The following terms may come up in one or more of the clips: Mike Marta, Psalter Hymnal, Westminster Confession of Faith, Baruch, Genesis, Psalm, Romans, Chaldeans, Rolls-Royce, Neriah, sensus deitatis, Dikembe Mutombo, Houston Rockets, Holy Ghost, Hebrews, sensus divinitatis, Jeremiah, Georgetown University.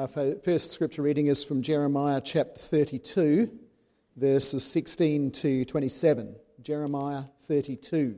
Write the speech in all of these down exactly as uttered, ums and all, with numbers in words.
Our first scripture reading is from Jeremiah chapter thirty-two, verses sixteen to twenty-seven. Jeremiah thirty-two.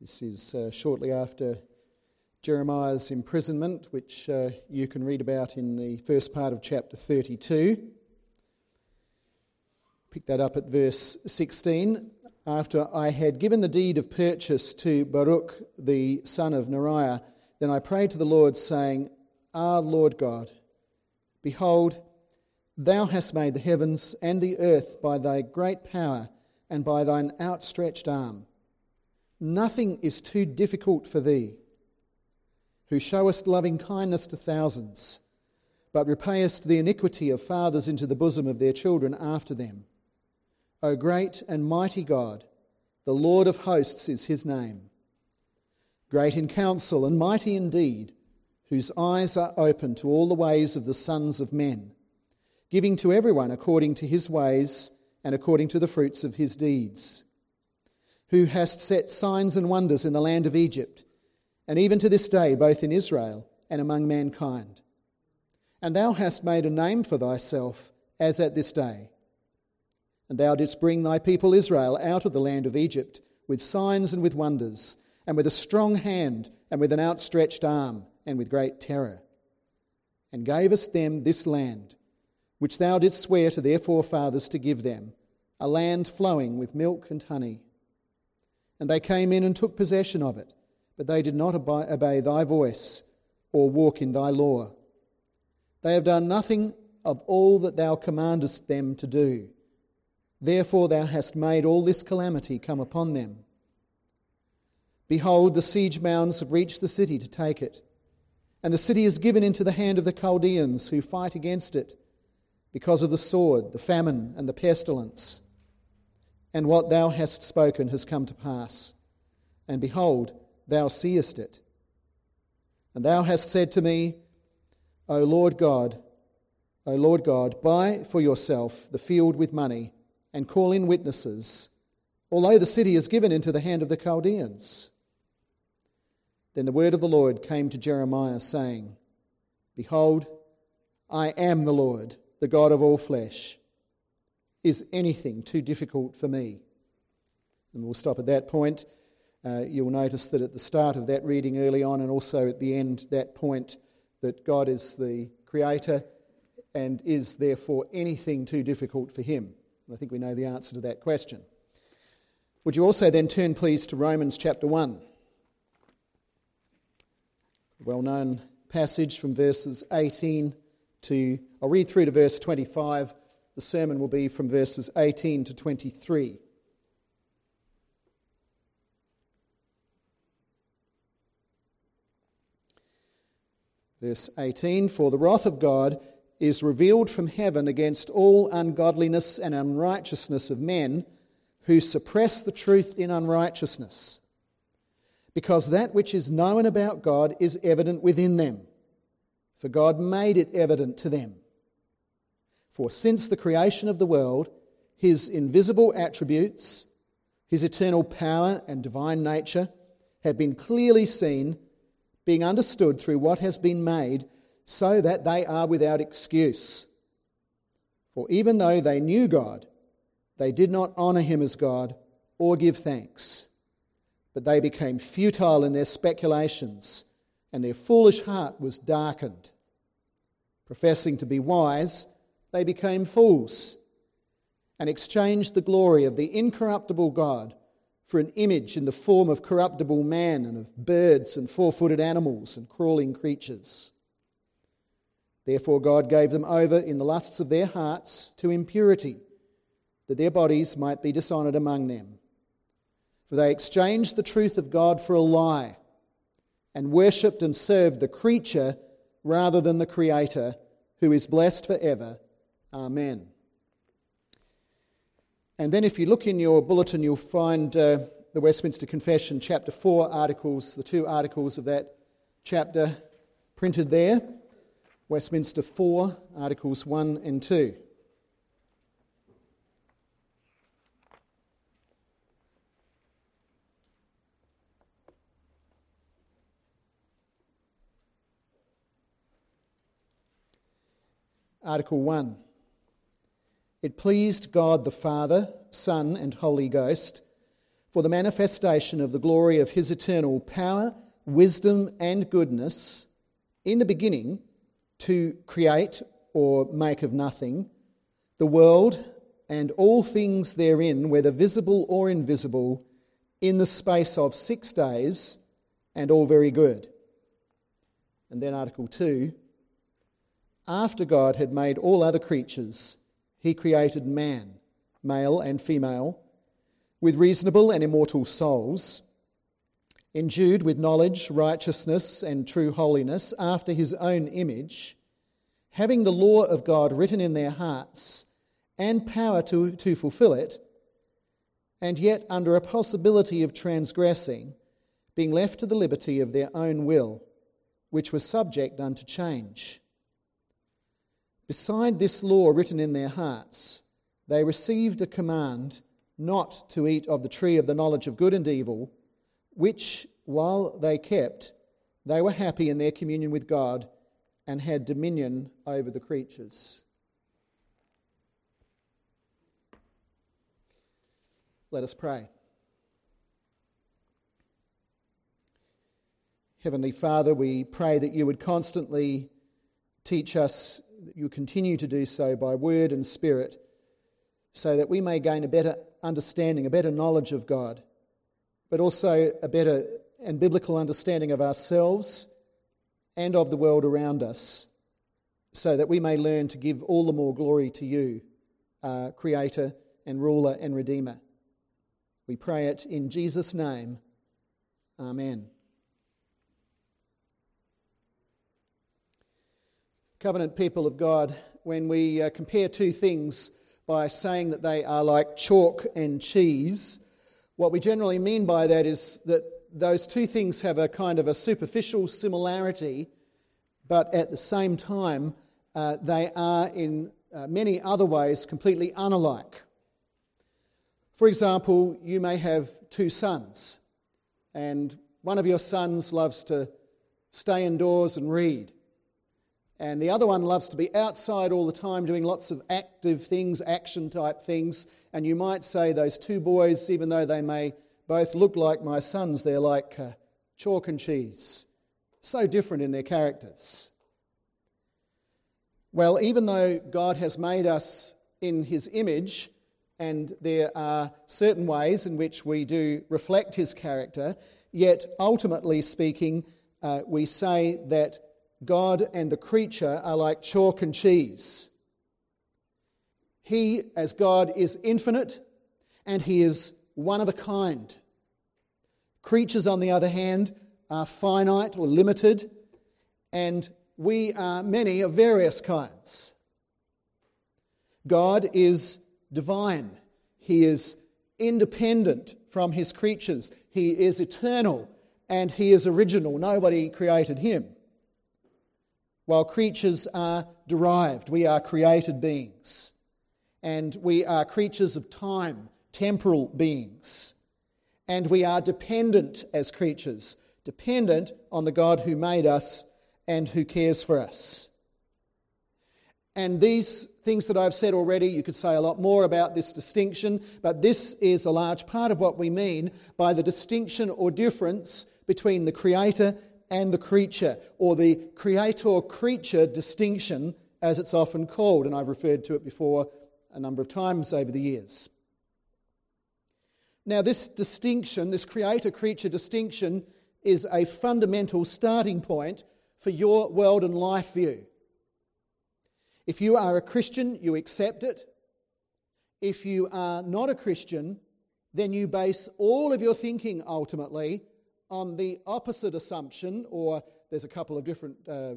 This is uh, shortly after Jeremiah's imprisonment, which uh, you can read about in the first part of chapter thirty-two. Pick that up at verse sixteen. After I had given the deed of purchase to Baruch, the son of Neriah, then I prayed to the Lord, saying, Ah, Lord God, behold, thou hast made the heavens and the earth by thy great power and by thine outstretched arm. Nothing is too difficult for thee, who showest loving kindness to thousands, but repayest the iniquity of fathers into the bosom of their children after them. O great and mighty God, the Lord of hosts is his name. Great in counsel and mighty in deed, whose eyes are open to all the ways of the sons of men, giving to everyone according to his ways and according to the fruits of his deeds. Who hast set signs and wonders in the land of Egypt, and even to this day both in Israel and among mankind. And thou hast made a name for thyself, as at this day. And thou didst bring thy people Israel out of the land of Egypt with signs and with wonders, and with a strong hand, and with an outstretched arm, and with great terror. And gavest them this land, which thou didst swear to their forefathers to give them, a land flowing with milk and honey. And they came in and took possession of it, but they did not obey thy voice or walk in thy law. They have done nothing of all that thou commandest them to do. Therefore thou hast made all this calamity come upon them. Behold, the siege mounds have reached the city to take it, and the city is given into the hand of the Chaldeans who fight against it because of the sword, the famine, and the pestilence. And what thou hast spoken has come to pass, and behold, thou seest it. And thou hast said to me, O Lord God, O Lord God, buy for yourself the field with money, and call in witnesses, although the city is given into the hand of the Chaldeans. Then the word of the Lord came to Jeremiah, saying, Behold, I am the Lord, the God of all flesh. Is anything too difficult for me? And we'll stop at that point. Uh, you'll notice that at the start of that reading early on and also at the end, that point that God is the creator and is therefore anything too difficult for him. And I think we know the answer to that question. Would you also then turn please to Romans chapter one? Well-known passage from verses eighteen to, I'll read through to verse twenty-five. The sermon will be from verses eighteen to twenty-three. Verse eighteen, For the wrath of God is revealed from heaven against all ungodliness and unrighteousness of men who suppress the truth in unrighteousness, because that which is known about God is evident within them, for God made it evident to them. For since the creation of the world, his invisible attributes, his eternal power and divine nature, have been clearly seen, being understood through what has been made, so that they are without excuse. For even though they knew God, they did not honour him as God or give thanks, but they became futile in their speculations, and their foolish heart was darkened. Professing to be wise, they became fools and exchanged the glory of the incorruptible God for an image in the form of corruptible man and of birds and four-footed animals and crawling creatures. Therefore God gave them over in the lusts of their hearts to impurity, that their bodies might be dishonoured among them. For they exchanged the truth of God for a lie and worshipped and served the creature rather than the Creator, who is blessed forever. Amen. And then if you look in your bulletin, you'll find uh, the Westminster Confession, chapter four articles, the two articles of that chapter printed there. Westminster four, articles one and two. Article one. It pleased God the Father, Son and Holy Ghost for the manifestation of the glory of his eternal power, wisdom and goodness in the beginning to create or make of nothing the world and all things therein, whether visible or invisible, in the space of six days and all very good. And then Article two. After God had made all other creatures, he created man, male and female, with reasonable and immortal souls, endued with knowledge, righteousness and true holiness after his own image, having the law of God written in their hearts and power to, to fulfill it, and yet under a possibility of transgressing, being left to the liberty of their own will, which was subject unto change. Beside this law written in their hearts, they received a command not to eat of the tree of the knowledge of good and evil, which, while they kept, they were happy in their communion with God and had dominion over the creatures. Let us pray. Heavenly Father, we pray that you would constantly teach us, that you continue to do so by word and spirit, so that we may gain a better understanding, a better knowledge of God, but also a better and biblical understanding of ourselves and of the world around us, so that we may learn to give all the more glory to you, our Creator and Ruler and Redeemer. We pray it in Jesus' name. Amen. Covenant people of God, when we uh, compare two things by saying that they are like chalk and cheese, what we generally mean by that is that those two things have a kind of a superficial similarity, but at the same time uh, they are in uh, many other ways completely unlike. For example, you may have two sons, and one of your sons loves to stay indoors and read. And the other one loves to be outside all the time doing lots of active things, action-type things. And you might say those two boys, even though they may both look like my sons, they're like uh, chalk and cheese. So different in their characters. Well, even though God has made us in his image, and there are certain ways in which we do reflect his character, yet ultimately speaking, uh, we say that God and the creature are like chalk and cheese. He, as God, is infinite, and he is one of a kind. Creatures, on the other hand, are finite or limited, and we are many of various kinds. God is divine. He is independent from his creatures. He is eternal, and he is original. Nobody created him. While creatures are derived, we are created beings. And we are creatures of time, temporal beings. And we are dependent as creatures, dependent on the God who made us and who cares for us. And these things that I've said already, you could say a lot more about this distinction, but this is a large part of what we mean by the distinction or difference between the Creator and the creature, or the creator-creature distinction, as it's often called, and I've referred to it before a number of times over the years. Now, this distinction, this creator-creature distinction, is a fundamental starting point for your world and life view. If you are a Christian, you accept it. If you are not a Christian, then you base all of your thinking ultimately on the opposite assumption, or there's a couple of different uh,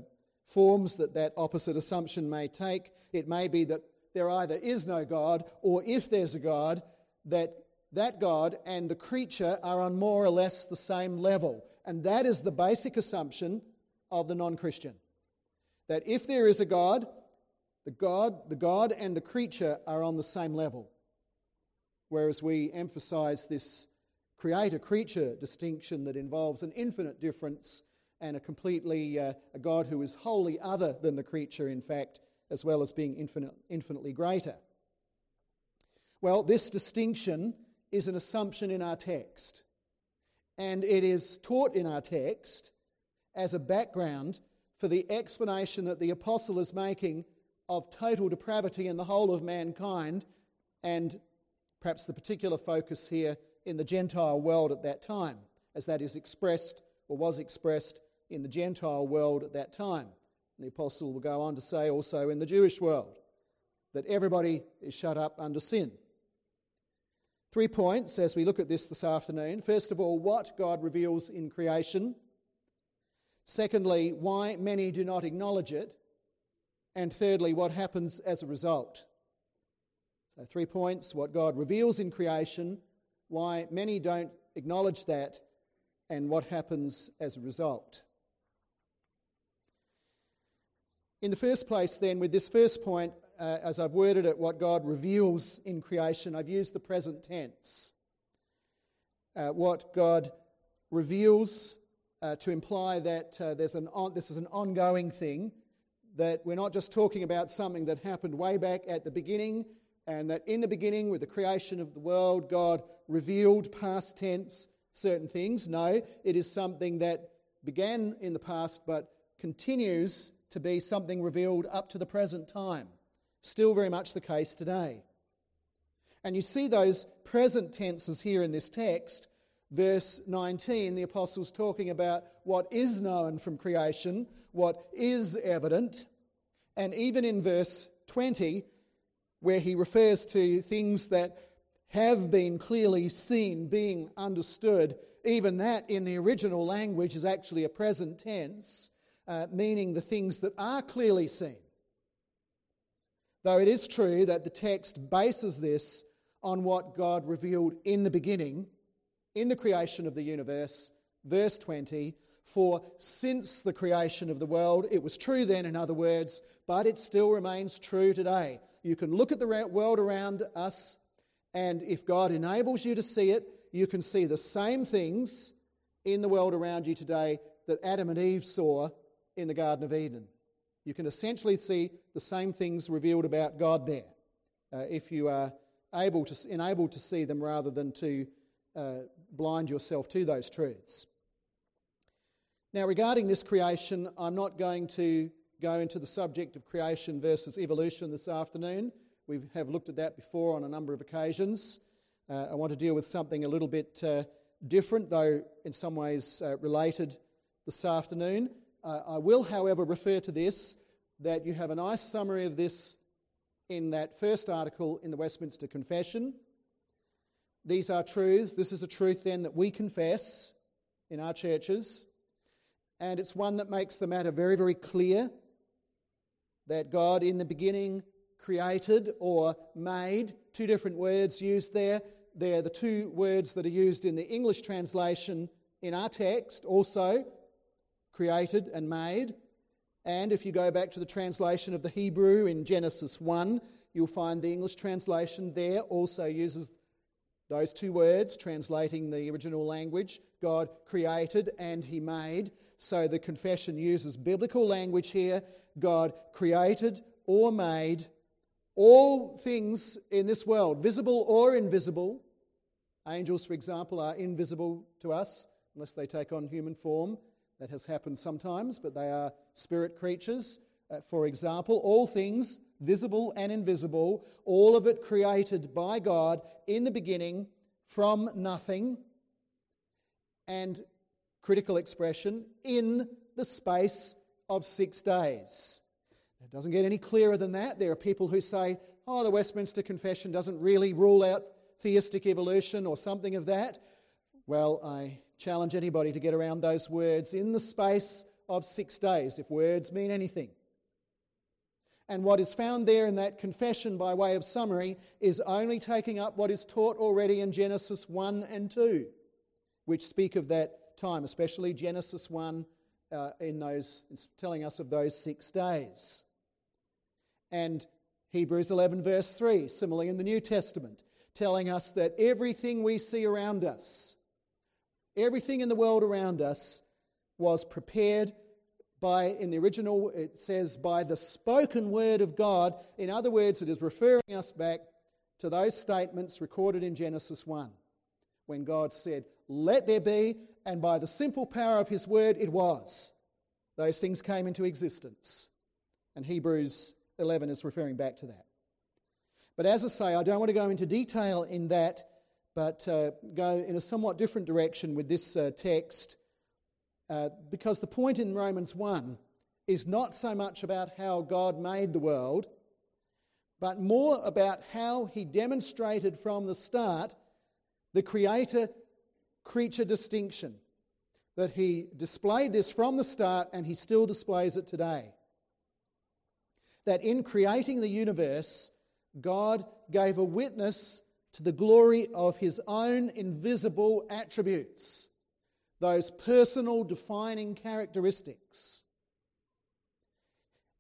forms that that opposite assumption may take. It may be that there either is no God, or if there's a God, that that God and the creature are on more or less the same level. And that is the basic assumption of the non-Christian. That if there is a God, the God, the God and the creature are on the same level. Whereas we emphasize this creator-creature distinction that involves an infinite difference and a completely uh, a God who is wholly other than the creature, in fact, as well as being infinite, infinitely greater. Well, this distinction is an assumption in our text, and it is taught in our text as a background for the explanation that the apostle is making of total depravity in the whole of mankind, and perhaps the particular focus here in the Gentile world at that time, as that is expressed or was expressed in the Gentile world at that time. And the apostle will go on to say also in the Jewish world that everybody is shut up under sin. Three points as we look at this this afternoon. First of all, what God reveals in creation. Secondly, why many do not acknowledge it. And thirdly, what happens as a result. So three points: what God reveals in creation, why many don't acknowledge that, and what happens as a result. In the first place then, with this first point, uh, as I've worded it, what God reveals in creation, I've used the present tense. Uh, what God reveals uh, to imply that uh, there's an on, this is an ongoing thing, that we're not just talking about something that happened way back at the beginning, and that in the beginning, with the creation of the world, God revealed, past tense, certain things. No, it is something that began in the past but continues to be something revealed up to the present time. Still very much the case today. And you see those present tenses here in this text. Verse nineteen, the apostle's talking about what is known from creation, what is evident. And even in verse twenty, where he refers to things that have been clearly seen, being understood, even that in the original language is actually a present tense, uh, meaning the things that are clearly seen. Though it is true that the text bases this on what God revealed in the beginning, in the creation of the universe, verse twenty, for since the creation of the world, it was true then, in other words, but it still remains true today. You can look at the world around us, and if God enables you to see it, you can see the same things in the world around you today that Adam and Eve saw in the Garden of Eden. You can essentially see the same things revealed about God there, uh, if you are able to enabled to see them rather than to uh, blind yourself to those truths. Now, regarding this creation, I'm not going to go into the subject of creation versus evolution this afternoon. We have looked at that before on a number of occasions. Uh, I want to deal with something a little bit uh, different, though in some ways uh, related this afternoon. Uh, I will, however, refer to this, that you have a nice summary of this in that first article in the Westminster Confession. These are truths. This is a truth, then, that we confess in our churches. And it's one that makes the matter very, very clear that God in the beginning created or made, two different words used there. They're the two words that are used in the English translation in our text also, created and made. And if you go back to the translation of the Hebrew in Genesis one, you'll find the English translation there also uses those two words, translating the original language. God created and He made. So the confession uses biblical language here. God created or made all things in this world, visible or invisible. Angels, for example, are invisible to us unless they take on human form. That has happened sometimes, but they are spirit creatures. Uh, for example, all things, visible and invisible, all of it created by God in the beginning from nothing. And critical expression, in the space of six days. It doesn't get any clearer than that. There are people who say, oh, the Westminster Confession doesn't really rule out theistic evolution or something of that. Well, I challenge anybody to get around those words, in the space of six days, if words mean anything. And what is found there in that confession by way of summary is only taking up what is taught already in Genesis one and two, which speak of that time, especially Genesis one uh, in those, it's telling us of those six days. And Hebrews eleven verse three, similarly in the New Testament, telling us that everything we see around us, everything in the world around us was prepared by, in the original it says, by the spoken word of God. In other words, it is referring us back to those statements recorded in Genesis one, when God said, "Let there be," and by the simple power of his word it was. Those things came into existence. And Hebrews eleven is referring back to that. But as I say, I don't want to go into detail in that, but uh, go in a somewhat different direction with this uh, text. Uh, because the point in Romans one is not so much about how God made the world, but more about how he demonstrated from the start the creator-creature distinction, that he displayed this from the start and he still displays it today. That in creating the universe, God gave a witness to the glory of his own invisible attributes, those personal defining characteristics.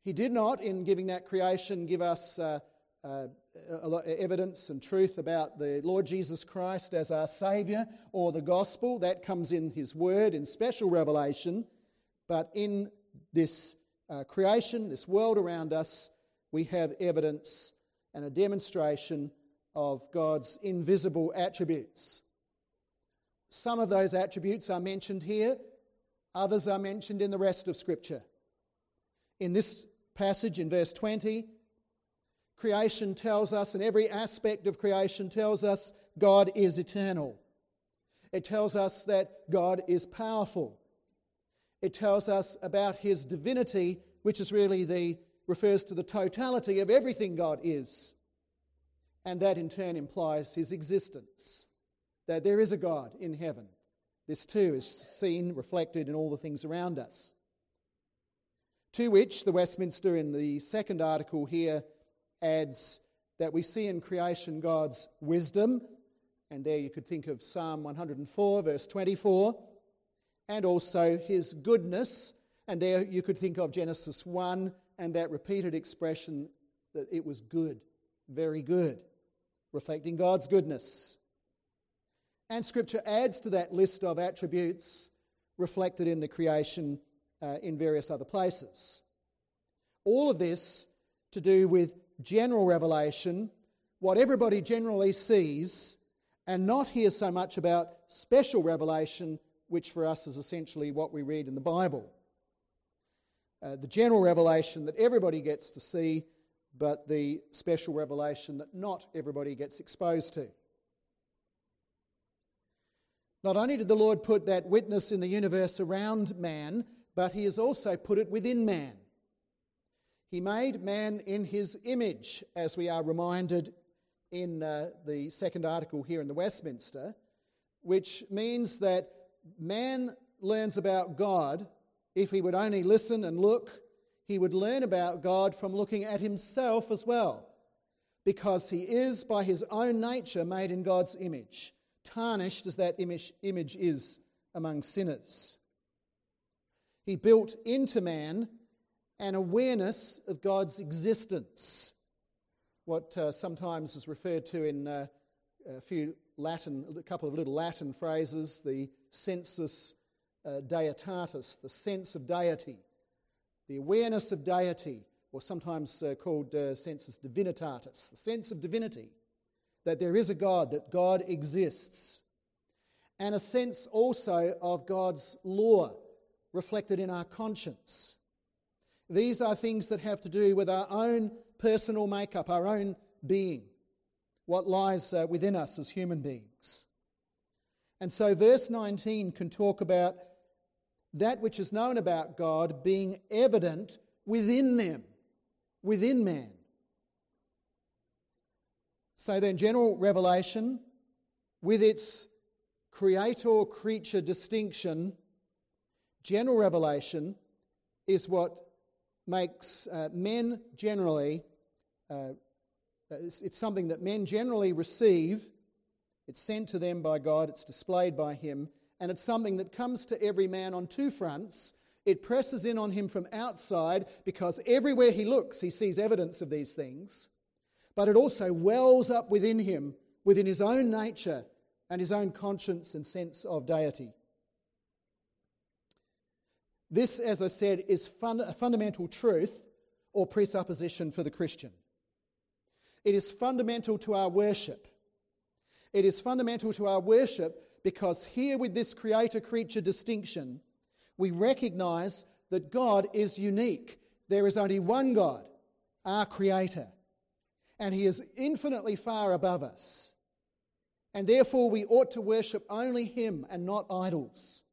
He did not, in giving that creation, give us uh, uh, evidence and truth about the Lord Jesus Christ as our Saviour or the gospel. That comes in his word in special revelation. But in this uh, creation, this world around us, we have evidence and a demonstration of God's invisible attributes. Some of those attributes are mentioned here. Others are mentioned in the rest of Scripture. In this passage, in verse twenty, creation tells us, and every aspect of creation tells us, God is eternal. It tells us that God is powerful. It tells us about his divinity, which is really the refers to the totality of everything God is. And that in turn implies his existence, that there is a God in heaven. This too is seen, reflected in all the things around us. To which the Westminster in the second article here adds that we see in creation God's wisdom, and there you could think of Psalm one hundred four verse twenty-four, and also his goodness, and there you could think of Genesis one and that repeated expression that it was good, very good, reflecting God's goodness. And Scripture adds to that list of attributes reflected in the creation uh, in various other places. All of this to do with general revelation, what everybody generally sees, and not hear so much about special revelation, which for us is essentially what we read in the Bible. Uh, the general revelation that everybody gets to see, but the special revelation that not everybody gets exposed to. Not only did the Lord put that witness in the universe around man, but he has also put it within man. He made man in his image, as we are reminded in uh, the second article here in the Westminster, which means that man learns about God. If he would only listen and look, he would learn about God from looking at himself as well, because he is by his own nature made in God's image, tarnished as that image, image is among sinners. He built into man an awareness of God's existence, what uh, sometimes is referred to in uh, a few Latin, a couple of little Latin phrases, the sensus uh, deitatis, the sense of deity, the awareness of deity, or sometimes uh, called uh, sensus divinitatis, the sense of divinity, that there is a God, that God exists, and a sense also of God's law reflected in our conscience. These are things that have to do with our own personal makeup, our own being, what lies uh, within us as human beings. And so verse nineteen can talk about that which is known about God being evident within them, within man. So then, general revelation, with its creator-creature distinction, general revelation is what makes uh, men generally, uh, it's, it's something that men generally receive, it's sent to them by God, it's displayed by him, and it's something that comes to every man on two fronts. It presses in on him from outside because everywhere he looks he sees evidence of these things, but it also wells up within him, within his own nature and his own conscience and sense of deity. This, as I said, is fun, a fundamental truth or presupposition for the Christian. It is fundamental to our worship. It is fundamental to our worship because here with this creator-creature distinction, we recognise that God is unique. There is only one God, our Creator, and He is infinitely far above us. And therefore we ought to worship only Him and not idols.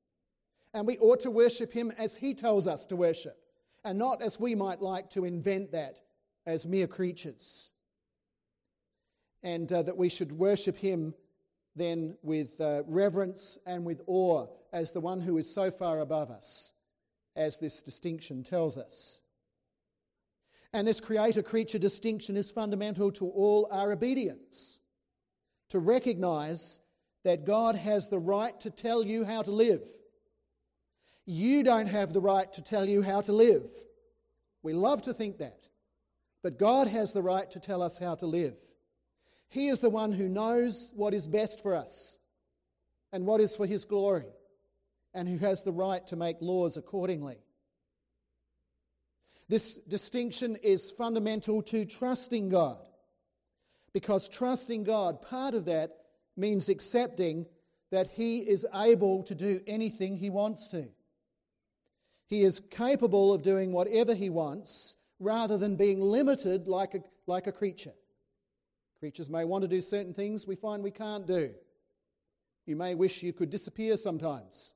And we ought to worship Him as He tells us to worship, and not as we might like to invent that as mere creatures. And uh, that we should worship Him then with uh, reverence and with awe as the one who is so far above us, as this distinction tells us. And this creator-creature distinction is fundamental to all our obedience, to recognise that God has the right to tell you how to live. You don't have the right to tell you how to live. We love to think that, but God has the right to tell us how to live. He is the one who knows what is best for us and what is for His glory, and who has the right to make laws accordingly. This distinction is fundamental to trusting God, because trusting God, part of that means accepting that He is able to do anything He wants to. He is capable of doing whatever He wants rather than being limited like a, like a creature. Creatures may want to do certain things we find we can't do. You may wish you could disappear sometimes,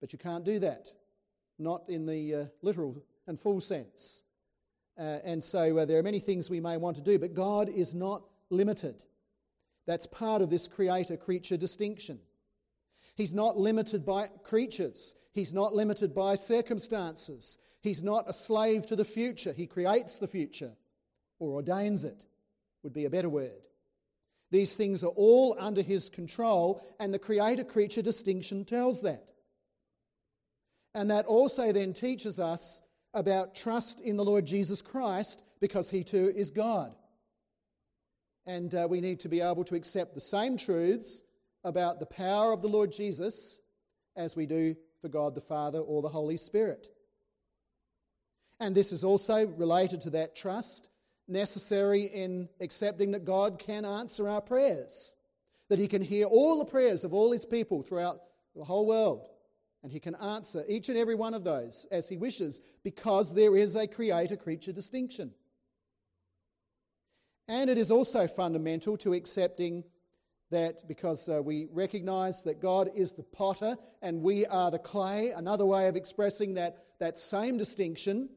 but you can't do that, not in the uh, literal and full sense. Uh, and so uh, there are many things we may want to do, but God is not limited. That's part of this creator-creature distinction. He's not limited by creatures. He's not limited by circumstances. He's not a slave to the future. He creates the future, or ordains it, would be a better word. These things are all under His control, and the creator-creature distinction tells that. And that also then teaches us about trust in the Lord Jesus Christ, because He too is God. And uh, we need to be able to accept the same truths about the power of the Lord Jesus as we do for God the Father or the Holy Spirit. And this is also related to that trust, necessary in accepting that God can answer our prayers, that He can hear all the prayers of all His people throughout the whole world, and He can answer each and every one of those as He wishes, because there is a creator-creature distinction. And it is also fundamental to accepting that, because uh, we recognise that God is the potter and we are the clay, another way of expressing that, that same distinction.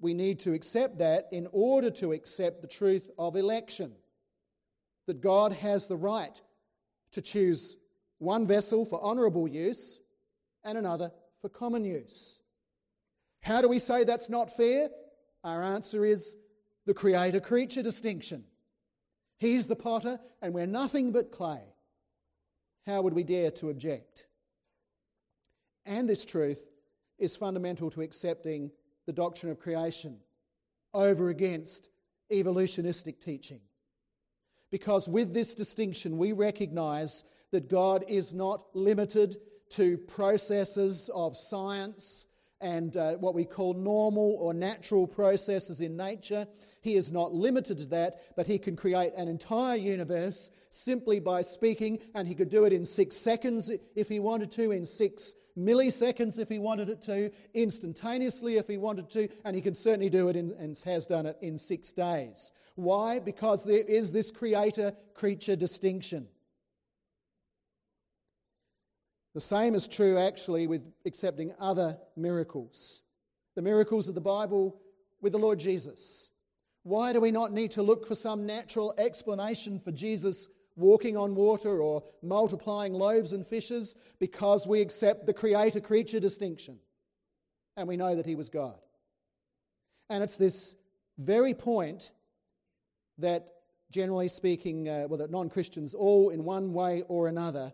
We need to accept that in order to accept the truth of election, that God has the right to choose one vessel for honourable use and another for common use. How do we say that's not fair? Our answer is the creator-creature distinction. He's the potter and we're nothing but clay. How would we dare to object? And this truth is fundamental to accepting the doctrine of creation over against evolutionistic teaching. Because with this distinction we recognise that God is not limited to processes of science and uh, what we call normal or natural processes in nature. He is not limited to that, but He can create an entire universe simply by speaking, and He could do it in six seconds if He wanted to, in six milliseconds if He wanted it to, instantaneously if He wanted to, and He can certainly do it in, and has done it in six days. Why? Because there is this creator-creature distinction. The same is true actually with accepting other miracles. The miracles of the Bible with the Lord Jesus. Why do we not need to look for some natural explanation for Jesus walking on water or multiplying loaves and fishes? Because we accept the creator-creature distinction, and we know that He was God. And it's this very point that, generally speaking, uh, well, that non-Christians all in one way or another,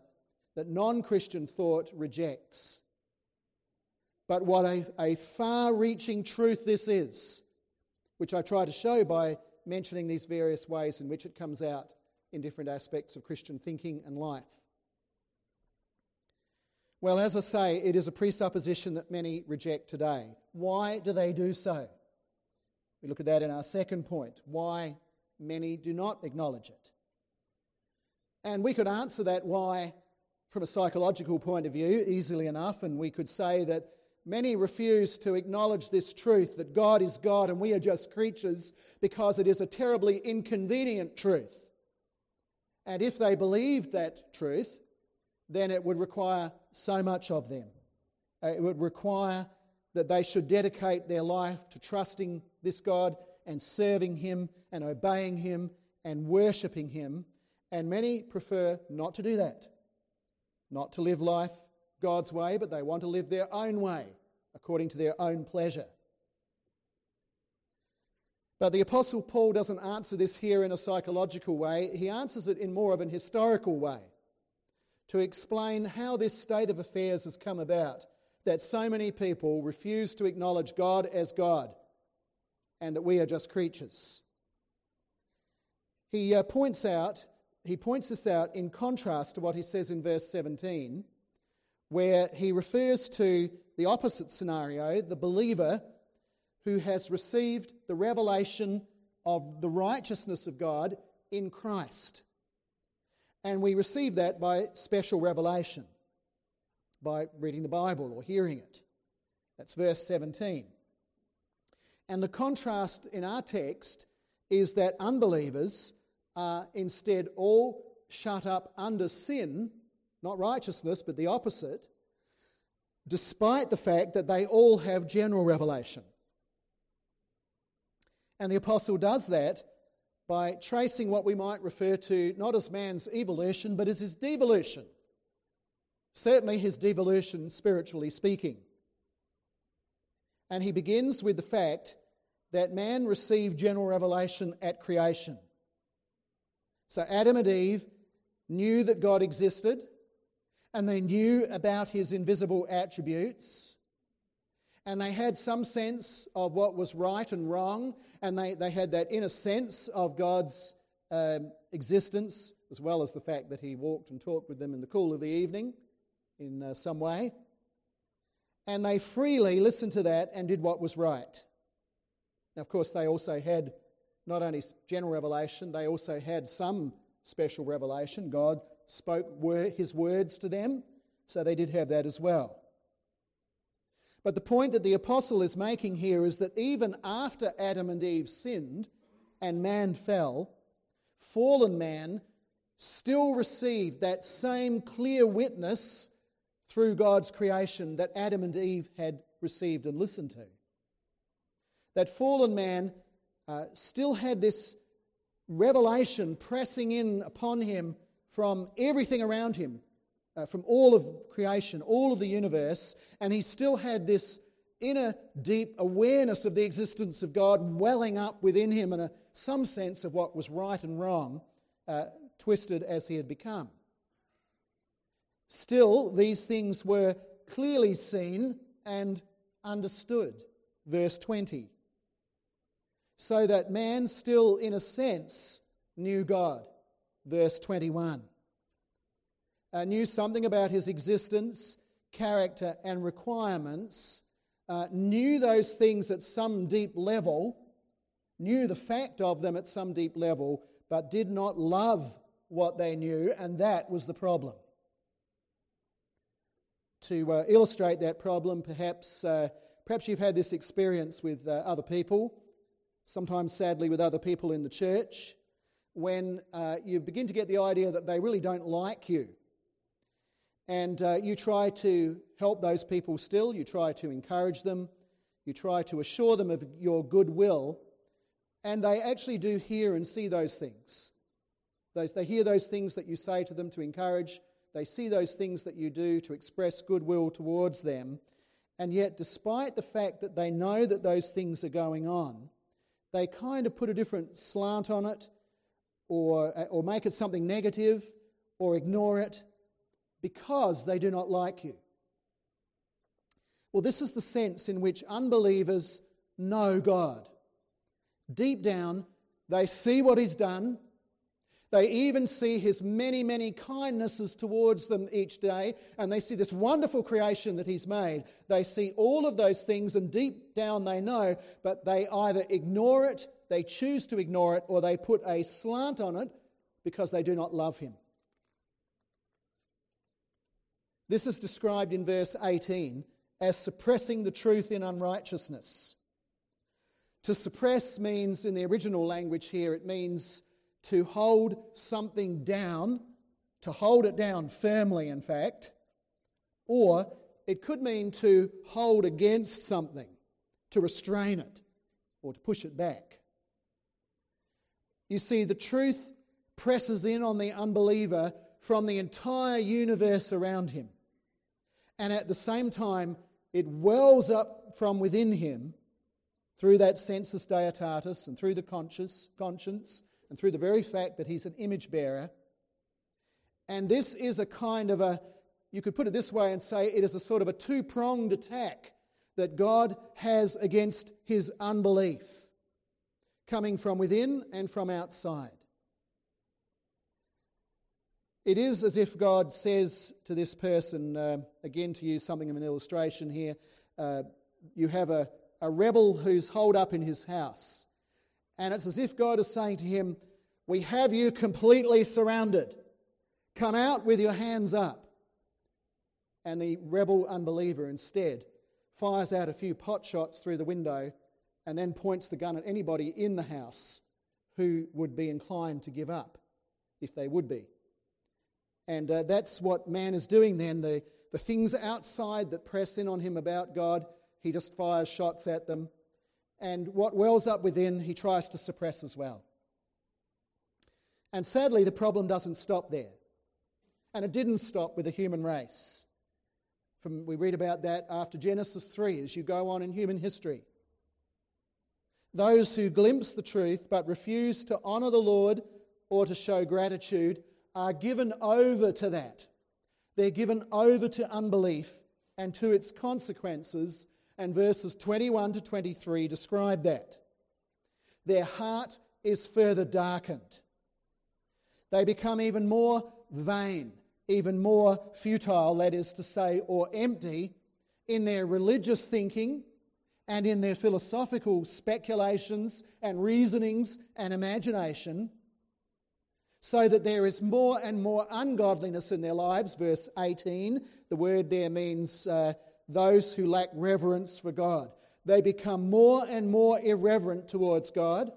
that non-Christian thought rejects. But what a, a far-reaching truth this is, which I try to show by mentioning these various ways in which it comes out in different aspects of Christian thinking and life. Well, as I say, it is a presupposition that many reject today. Why do they do so? We look at that in our second point, why many do not acknowledge it. And we could answer that why from a psychological point of view easily enough, and we could say that many refuse to acknowledge this truth that God is God and we are just creatures because it is a terribly inconvenient truth. And if they believed that truth, then it would require so much of them. It would require that they should dedicate their life to trusting this God and serving Him and obeying Him and worshipping Him. And many prefer not to do that, not to live life God's way, but they want to live their own way, according to their own pleasure. But the Apostle Paul doesn't answer this here in a psychological way. He answers it in more of an historical way, to explain how this state of affairs has come about, that so many people refuse to acknowledge God as God and that we are just creatures. He uh, points out, he points this out in contrast to what he says in verse seventeen, where he refers to the opposite scenario, the believer who has received the revelation of the righteousness of God in Christ. And we receive that by special revelation, by reading the Bible or hearing it. That's verse seventeen. And the contrast in our text is that unbelievers are instead all shut up under sin, not righteousness, but the opposite, despite the fact that they all have general revelation. And the apostle does that by tracing what we might refer to not as man's evolution, but as his devolution. Certainly his devolution, spiritually speaking. And he begins with the fact that man received general revelation at creation. So Adam and Eve knew that God existed, and they knew about his invisible attributes, and they had some sense of what was right and wrong, and they, they had that inner sense of God's um, existence, as well as the fact that he walked and talked with them in the cool of the evening in uh, some way. And they freely listened to that and did what was right. Now, of course, they also had not only general revelation, they also had some special revelation. God spoke wor- his words to them, so they did have that as well. But the point that the apostle is making here is that even after Adam and Eve sinned and man fell, fallen man still received that same clear witness through God's creation that Adam and Eve had received and listened to. That fallen man uh, still had this revelation pressing in upon him from everything around him, Uh, from all of creation, all of the universe, and he still had this inner deep awareness of the existence of God welling up within him and a, some sense of what was right and wrong, uh, twisted as he had become. Still, these things were clearly seen and understood. Verse twenty. So that man still, in a sense, knew God. Verse twenty-one. Uh, knew something about his existence, character and requirements, uh, knew those things at some deep level, knew the fact of them at some deep level, but did not love what they knew, and that was the problem. To uh, illustrate that problem, perhaps, uh, perhaps you've had this experience with uh, other people, sometimes sadly with other people in the church, when uh, you begin to get the idea that they really don't like you. And uh, you try to help those people still, you try to encourage them, you try to assure them of your goodwill, and they actually do hear and see those things. Those, they hear those things that you say to them to encourage, they see those things that you do to express goodwill towards them, And yet, despite the fact that they know that those things are going on, they kind of put a different slant on it, or, or make it something negative, or ignore it, because they do not like you. Well, this is the sense in which unbelievers know God. Deep down, they see what He's done. They even see His many, many kindnesses towards them each day, and they see this wonderful creation that He's made. They see all of those things, and deep down they know, but they either ignore it, they choose to ignore it, or they put a slant on it because they do not love Him. This is described in verse eighteen as suppressing the truth in unrighteousness. To suppress means, in the original language here, it means to hold something down, to hold it down firmly, in fact, or it could mean to hold against something, to restrain it, or to push it back. You see, the truth presses in on the unbeliever from the entire universe around him, and at the same time, it wells up from within him through that sensus deitatis and through the conscience, conscience, and through the very fact that he's an image bearer. And this is a kind of a, you could put it this way and say, it is a sort of a two-pronged attack that God has against his unbelief, coming from within and from outside. It is as if God says to this person, uh, again to use something of an illustration here, uh, you have a, a rebel who's holed up in his house. And it's as if God is saying to him, we have you completely surrounded. Come out with your hands up. And the rebel unbeliever instead fires out a few pot shots through the window and then points the gun at anybody in the house who would be inclined to give up, if they would be. And uh, that's what man is doing then. The, the things outside that press in on him about God, he just fires shots at them. And what wells up within, he tries to suppress as well. And sadly, the problem doesn't stop there. And it didn't stop with the human race. From, we read about that after Genesis three, as you go on in human history. Those who glimpse the truth but refuse to honour the Lord or to show gratitude are given over to that. They're given over to unbelief and to its consequences. And verses twenty-one to twenty-three describe that. Their heart is further darkened. They become even more vain, even more futile, that is to say, or empty, in their religious thinking and in their philosophical speculations and reasonings and imagination, so that there is more and more ungodliness in their lives. Verse eighteen, the word there means Uh, Those who lack reverence for God. They become more and more irreverent towards God,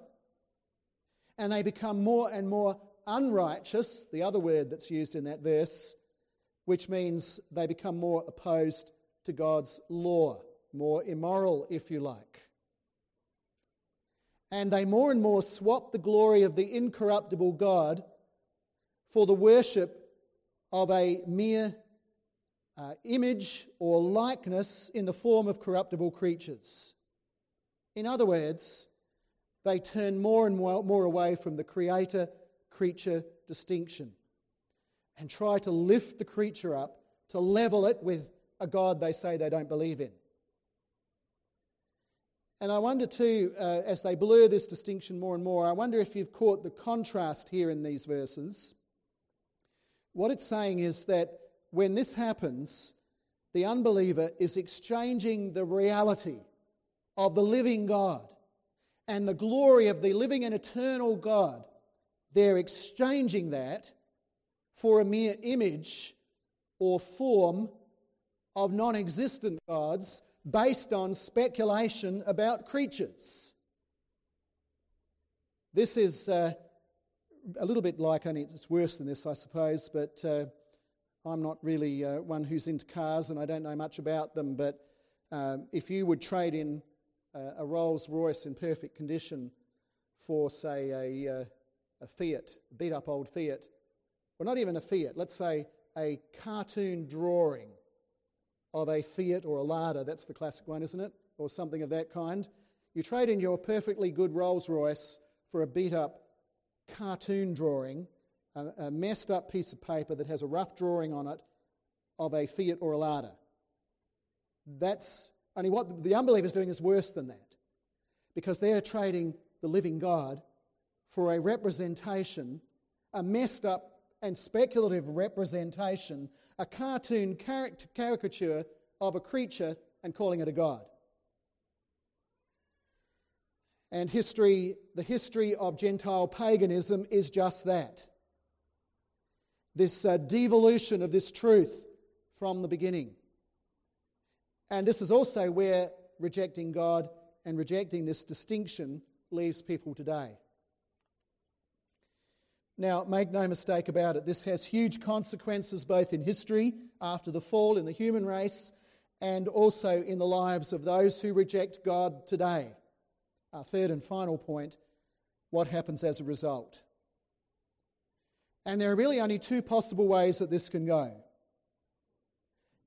and they become more and more unrighteous, the other word that's used in that verse, which means they become more opposed to God's law, more immoral, if you like. And they more and more swap the glory of the incorruptible God for the worship of a mere Uh, image or likeness in the form of corruptible creatures. In other words, they turn more and more away from the creator-creature distinction and try to lift the creature up, to level it with a God they say they don't believe in. And I wonder too, uh, as they blur this distinction more and more, I wonder if you've caught the contrast here in these verses. What it's saying is that when this happens, the unbeliever is exchanging the reality of the living God and the glory of the living and eternal God. They're exchanging that for a mere image or form of non-existent gods based on speculation about creatures. This is uh, a little bit like, only it's worse than this, I suppose, but Uh, I'm not really uh, one who's into cars and I don't know much about them, but um, if you would trade in uh, a Rolls-Royce in perfect condition for, say, a, uh, a Fiat, a beat-up old Fiat, well, not even a Fiat, let's say a cartoon drawing of a fiat or a larder, that's the classic one, isn't it? Or something of that kind. You trade in your perfectly good Rolls-Royce for a beat-up cartoon drawing, a, a messed-up piece of paper that has a rough drawing on it of a fiat or a larder. That's only what the unbeliever's doing is worse than that, because they're trading the living God for a representation, a messed-up and speculative representation, a cartoon caricature of a creature and calling it a god. And history, the history of Gentile paganism is just that. This uh, devolution of this truth from the beginning. And this is also where rejecting God and rejecting this distinction leaves people today. Now, make no mistake about it, this has huge consequences both in history, after the fall in the human race, and also in the lives of those who reject God today. Our third and final point, what happens as a result? And there are really only two possible ways that this can go.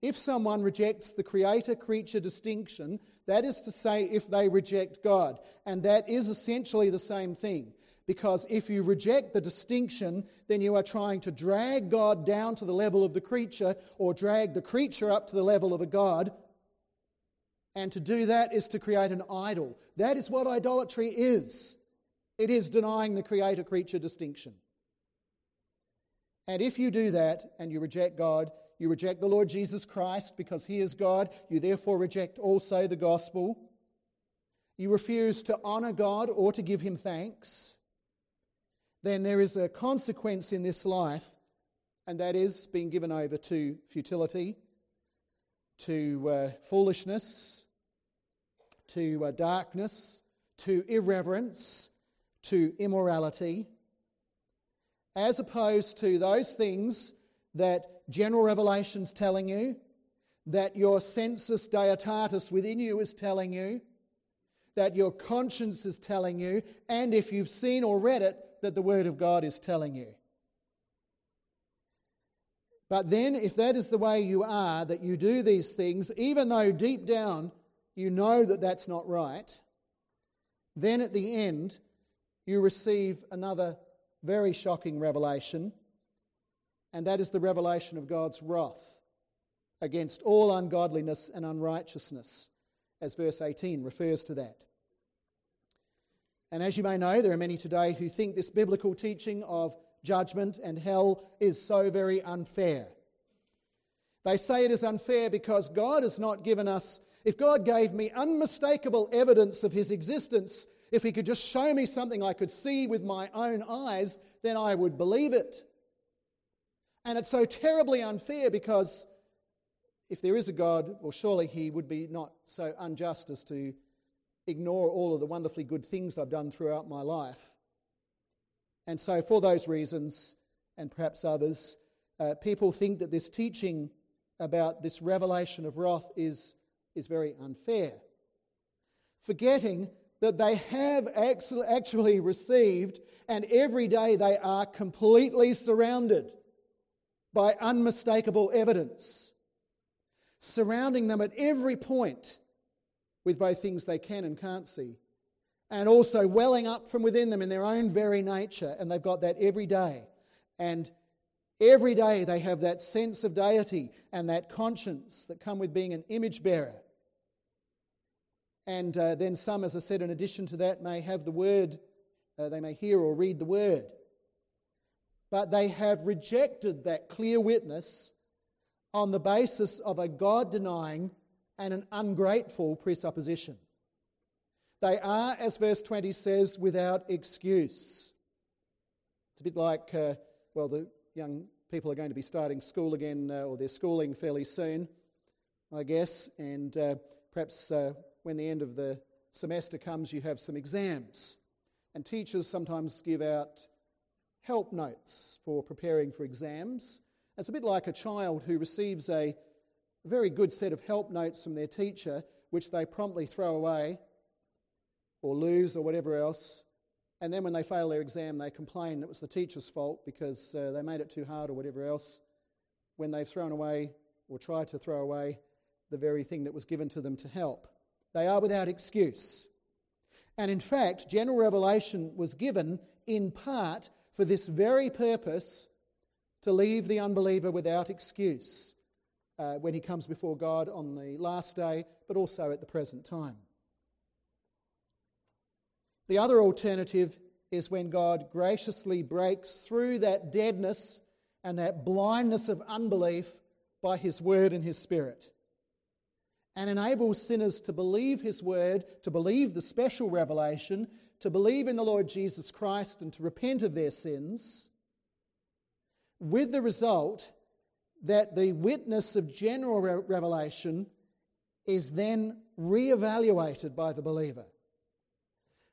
If someone rejects the creator-creature distinction, that is to say, if they reject God, and that is essentially the same thing. Because if you reject the distinction, then you are trying to drag God down to the level of the creature or drag the creature up to the level of a god. And to do that is to create an idol. That is what idolatry is. It is denying the creator-creature distinction. And if you do that and you reject God, you reject the Lord Jesus Christ because he is God, you therefore reject also the gospel. You refuse to honour God or to give him thanks. Then there is a consequence in this life, and that is being given over to futility, to uh, foolishness, to uh, darkness, to irreverence, to immorality, as opposed to those things that general revelation's telling you, that your sensus deitatis within you is telling you, that your conscience is telling you, and if you've seen or read it, that the Word of God is telling you. But then, if that is the way you are, that you do these things, even though deep down you know that that's not right, then at the end you receive another very shocking revelation, and that is the revelation of God's wrath against all ungodliness and unrighteousness, as verse eighteen refers to that. And as you may know, there are many today who think this biblical teaching of judgment and hell is so very unfair. They say it is unfair because God has not given us, if God gave me unmistakable evidence of his existence, if he could just show me something I could see with my own eyes, then I would believe it. And it's so terribly unfair because if there is a God, well, surely he would be not so unjust as to ignore all of the wonderfully good things I've done throughout my life. And so for those reasons, and perhaps others, uh, people think that this teaching about this revelation of wrath is, is very unfair, forgetting that they have actually received, and every day they are completely surrounded by unmistakable evidence, surrounding them at every point with both things they can and can't see, and also welling up from within them in their own very nature, and they've got that every day. And every day they have that sense of deity and that conscience that come with being an image bearer. And uh, then some, as I said, in addition to that, may have the word, uh, they may hear or read the word. But they have rejected that clear witness on the basis of a God-denying and an ungrateful presupposition. They are, as verse twenty says, without excuse. It's a bit like, uh, well, the young people are going to be starting school again, uh, or they're schooling fairly soon, I guess, and uh, perhaps uh, when the end of the semester comes, you have some exams. And teachers sometimes give out help notes for preparing for exams. It's a bit like a child who receives a A very good set of help notes from their teacher, which they promptly throw away or lose or whatever else, and then when they fail their exam they complain it was the teacher's fault because uh, they made it too hard or whatever else, when they've thrown away or tried to throw away the very thing that was given to them to help. They are without excuse. And in fact, general revelation was given in part for this very purpose, to leave the unbeliever without excuse uh, when he comes before God on the last day, but also at the present time. The other alternative is when God graciously breaks through that deadness and that blindness of unbelief by his word and his spirit, and enables sinners to believe his word, to believe the special revelation, to believe in the Lord Jesus Christ and to repent of their sins, with the result that the witness of general re- revelation is then re-evaluated by the believer.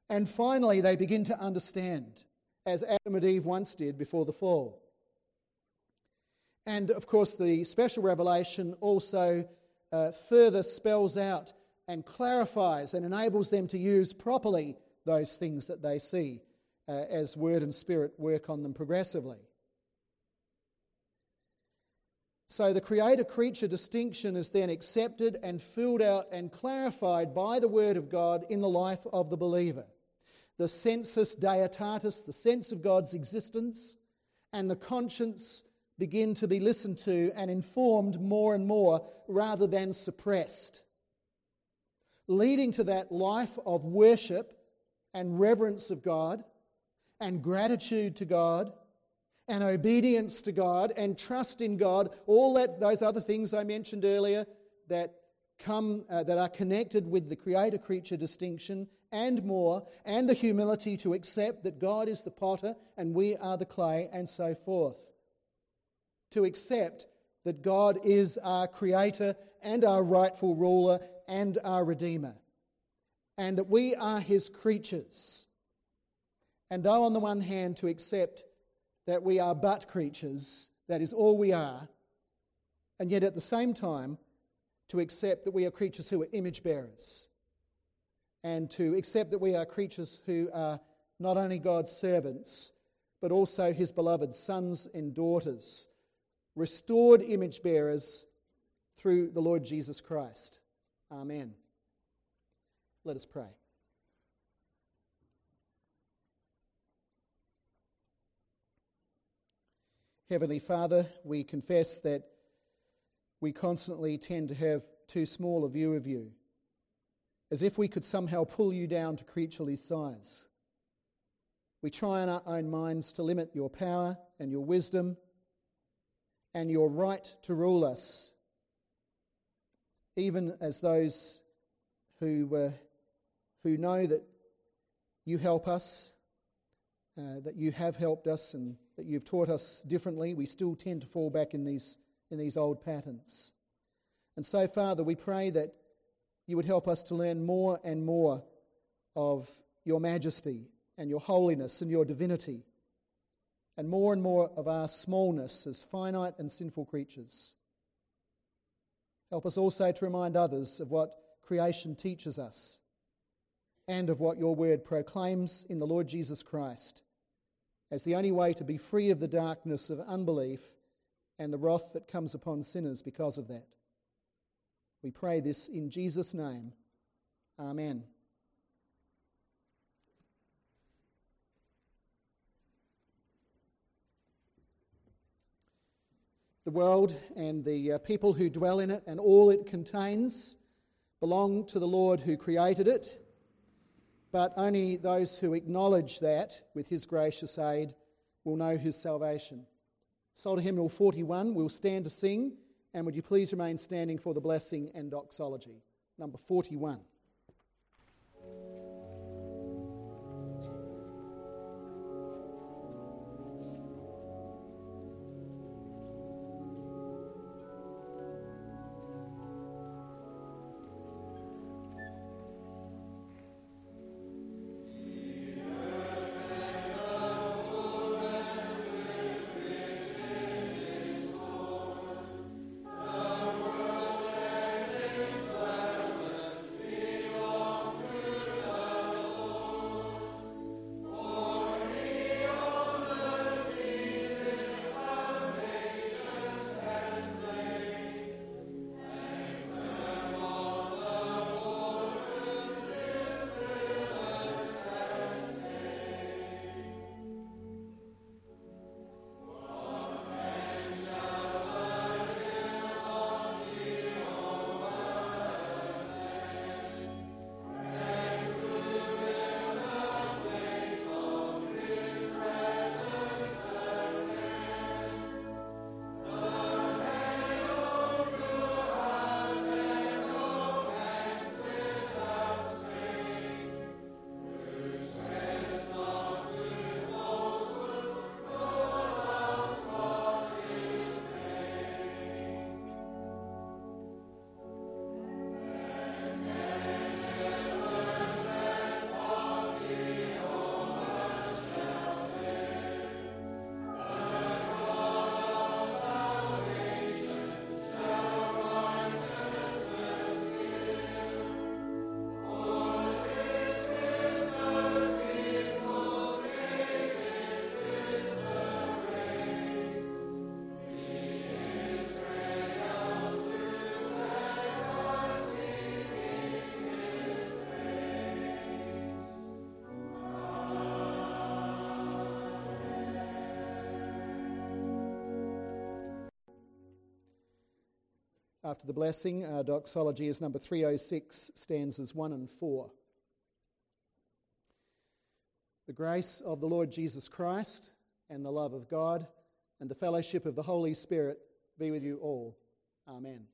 And finally, they begin to understand, as Adam and Eve once did before the fall. And of course, the special revelation also uh, further spells out and clarifies and enables them to use properly those things that they see uh, as Word and Spirit work on them progressively. So the creator-creature distinction is then accepted and filled out and clarified by the Word of God in the life of the believer. The sensus deitatis, the sense of God's existence, and the conscience begin to be listened to and informed more and more rather than suppressed, leading to that life of worship and reverence of God and gratitude to God and obedience to God and trust in God, all that those other things I mentioned earlier that come uh, that are connected with the creator-creature distinction and more, and the humility to accept that God is the potter and we are the clay and so forth. To accept that God is our creator and our rightful ruler and our redeemer, and that we are his creatures. And though on the one hand to accept that we are but creatures, that is all we are, and yet at the same time to accept that we are creatures who are image bearers, and to accept that we are creatures who are not only God's servants, but also his beloved sons and daughters, restored image bearers through the Lord Jesus Christ. Amen. Let us pray. Heavenly Father, we confess that we constantly tend to have too small a view of you, as if we could somehow pull you down to creaturely size. We try in our own minds to limit your power and your wisdom and your right to rule us, even as those who uh, who know that you help us, uh, that you have helped us and that you've taught us differently, we still tend to fall back in these in these old patterns. And so, Father, we pray that you would help us to learn more and more of your majesty and your holiness and your divinity, and more and more of our smallness as finite and sinful creatures. Help us also to remind others of what creation teaches us and of what your word proclaims in the Lord Jesus Christ as the only way to be free of the darkness of unbelief and the wrath that comes upon sinners because of that. We pray this in Jesus' name. Amen. The world and the uh, people who dwell in it and all it contains belong to the Lord who created it, but only those who acknowledge that with his gracious aid will know his salvation. Psalter Hymnal forty-one, we'll stand to sing, and would you please remain standing for the blessing and doxology, number forty-one. After the blessing, our doxology is number three oh six, stanzas one and four. The grace of the Lord Jesus Christ and the love of God and the fellowship of the Holy Spirit be with you all. Amen.